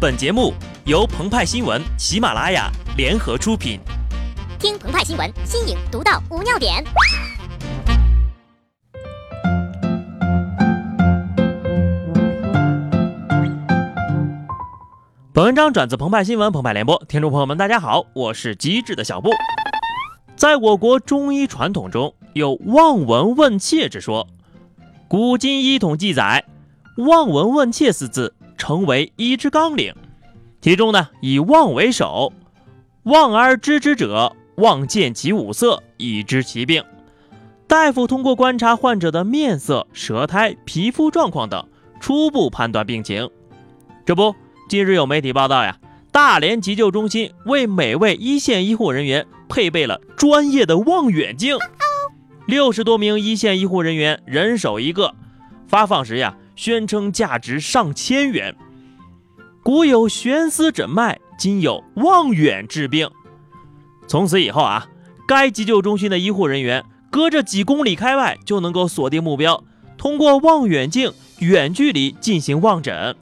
本节目由澎湃新闻、喜马拉雅联合出品。听澎湃新闻，新颖独到，无尿点。本文章转自澎湃新闻澎湃联播，听众朋友们大家好，我是机智的小布。在我国中医传统中有望闻问切之说，古今医统记载，望闻问切四字成为医之纲领。其中呢，以望为首，望而知之者，望见其五色以知其病。大夫通过观察患者的面色、舌苔、皮肤状况等，初步判断病情。这不，近日有媒体报道呀，大连急救中心为每位一线医护人员配备了专业的望远镜，60多名一线医护人员人手一个，发放时呀，宣称价值上千元。古有悬丝诊脉，今有望远治病。从此以后啊，该急救中心的医护人员隔着几公里开外就能够锁定目标，通过望远镜远距离进行望诊。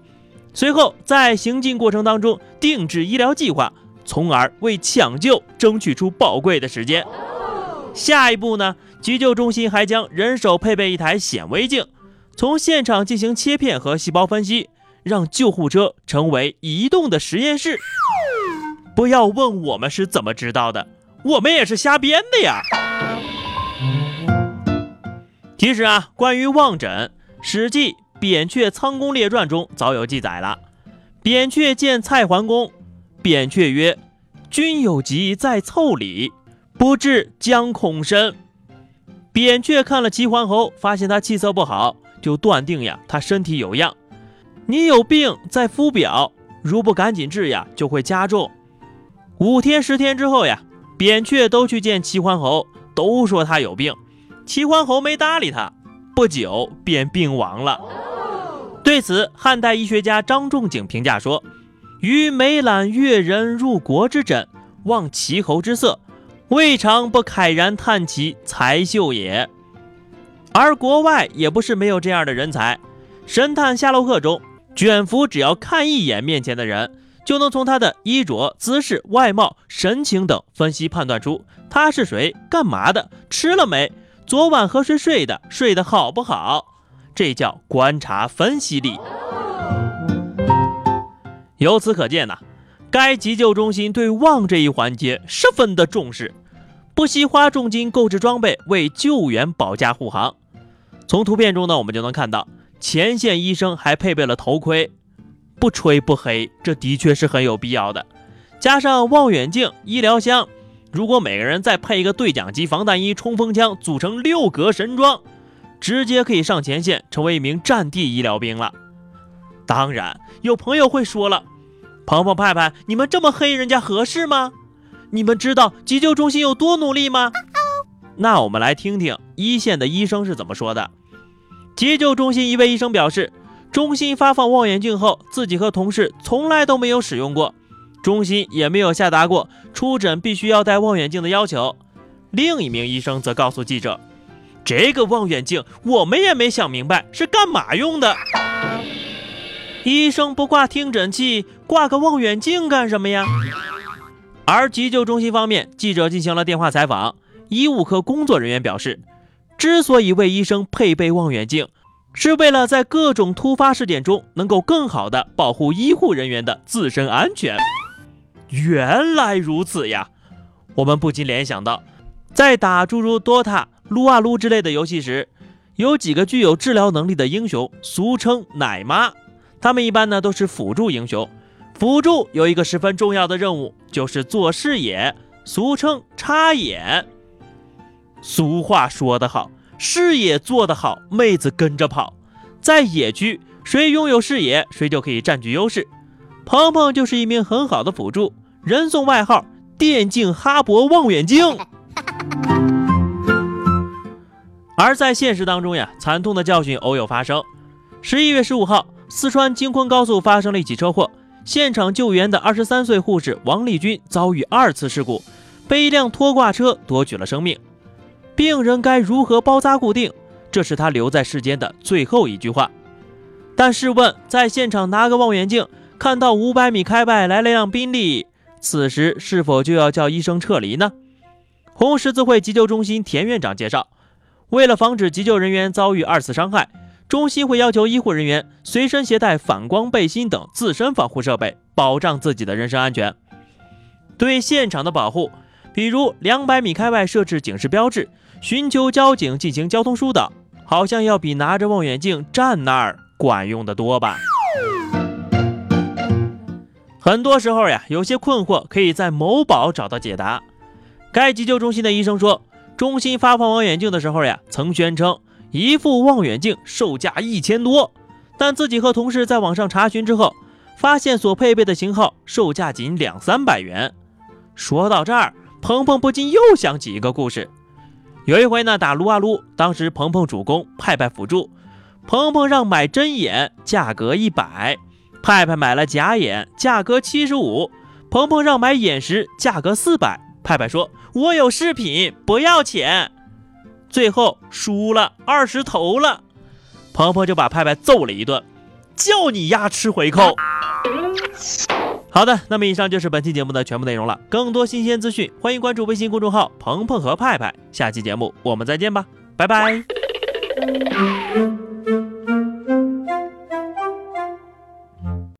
随后在行进过程当中定制医疗计划，从而为抢救争取出宝贵的时间。下一步呢，急救中心还将人手配备一台显微镜，从现场进行切片和细胞分析，让救护车成为移动的实验室。不要问我们是怎么知道的，我们也是瞎编的呀。其实啊，关于望诊，史记《扁鹊仓公列传》中早有记载了。扁鹊见蔡桓公，扁鹊曰：“君有疾在腠理，不治将恐深。”扁鹊看了齐桓侯，发现他气色不好，就断定呀，他身体有恙。你有病在肤表，如不赶紧治呀，就会加重。5天10天之后呀，扁鹊都去见齐桓侯，都说他有病，齐桓侯没搭理他，不久便病亡了。对此，汉代医学家张仲景评价说：“余每览越人入国之诊，望齐侯之色，未尝不慨然叹其才秀也。”而国外也不是没有这样的人才，神探夏洛克中，卷福只要看一眼面前的人，就能从他的衣着、姿势、外貌、神情等分析判断出他是谁、干嘛的、吃了没、昨晚和谁睡的、睡得好不好，这叫观察分析力。由此可见呢，该急救中心对望这一环节十分的重视，不惜花重金购置装备，为救援保驾护航。从图片中呢，我们就能看到前线医生还配备了头盔，不吹不黑，这的确是很有必要的。加上望远镜、医疗箱，如果每个人再配一个对讲机、防弹衣、冲锋枪，组成6格神装，直接可以上前线，成为一名战地医疗兵了。当然，有朋友会说了，鹏鹏、派派，你们这么黑人家合适吗？你们知道急救中心有多努力吗？那我们来听听一线的医生是怎么说的。急救中心一位医生表示，中心发放望远镜后，自己和同事从来都没有使用过，中心也没有下达过出诊必须要带望远镜的要求。另一名医生则告诉记者，这个望远镜我们也没想明白是干嘛用的。医生不挂听诊器，挂个望远镜干什么呀？而急救中心方面，记者进行了电话采访，医务科工作人员表示，之所以为医生配备望远镜，是为了在各种突发事件中能够更好的保护医护人员的自身安全。原来如此呀，我们不禁联想到，在打诸如 DOTA、撸啊撸之类的游戏时，有几个具有治疗能力的英雄，俗称奶妈，他们一般呢都是辅助英雄。辅助有一个十分重要的任务，就是做视野，俗称插眼。俗话说得好，视野做得好，妹子跟着跑。在野区，谁拥有视野，谁就可以占据优势。鹏鹏就是一名很好的辅助，人送外号电竞哈勃望远镜。而在现实当中呀，惨痛的教训偶有发生。11月15号，四川京昆高速发生了一起车祸，现场救援的23岁护士王丽君遭遇2次事故，被一辆拖挂车夺取了生命。病人该如何包扎固定，这是他留在世间的最后一句话。但试问，在现场拿个望远镜看到500米开外来了辆宾利，此时是否就要叫医生撤离呢？红十字会急救中心田院长介绍，为了防止急救人员遭遇二次伤害，中心会要求医护人员随身携带反光背心等自身防护设备，保障自己的人身安全。对现场的保护，比如200米开外设置警示标志，寻求交警进行交通疏导，好像要比拿着望远镜站那儿管用的多吧。很多时候呀，有些困惑可以在某宝找到解答。该急救中心的医生说，中心发放望远镜的时候呀，曾宣称一副望远镜售价1000多，但自己和同事在网上查询之后，发现所配备的型号售价仅200-300元。说到这儿，鹏鹏不禁又想起一个故事。有一回呢，打撸啊撸，当时鹏鹏主攻，派派辅助。鹏鹏让买真眼，价格100；派派买了假眼，价格75；鹏鹏让买眼石，价格400。派派说：“我有饰品，不要钱。”最后输了20头了，鹏鹏就把派派揍了一顿，叫你丫吃回扣。好的，那么以上就是本期节目的全部内容了。更多新鲜资讯，欢迎关注微信公众号“鹏鹏和派派”。下期节目我们再见吧，拜拜。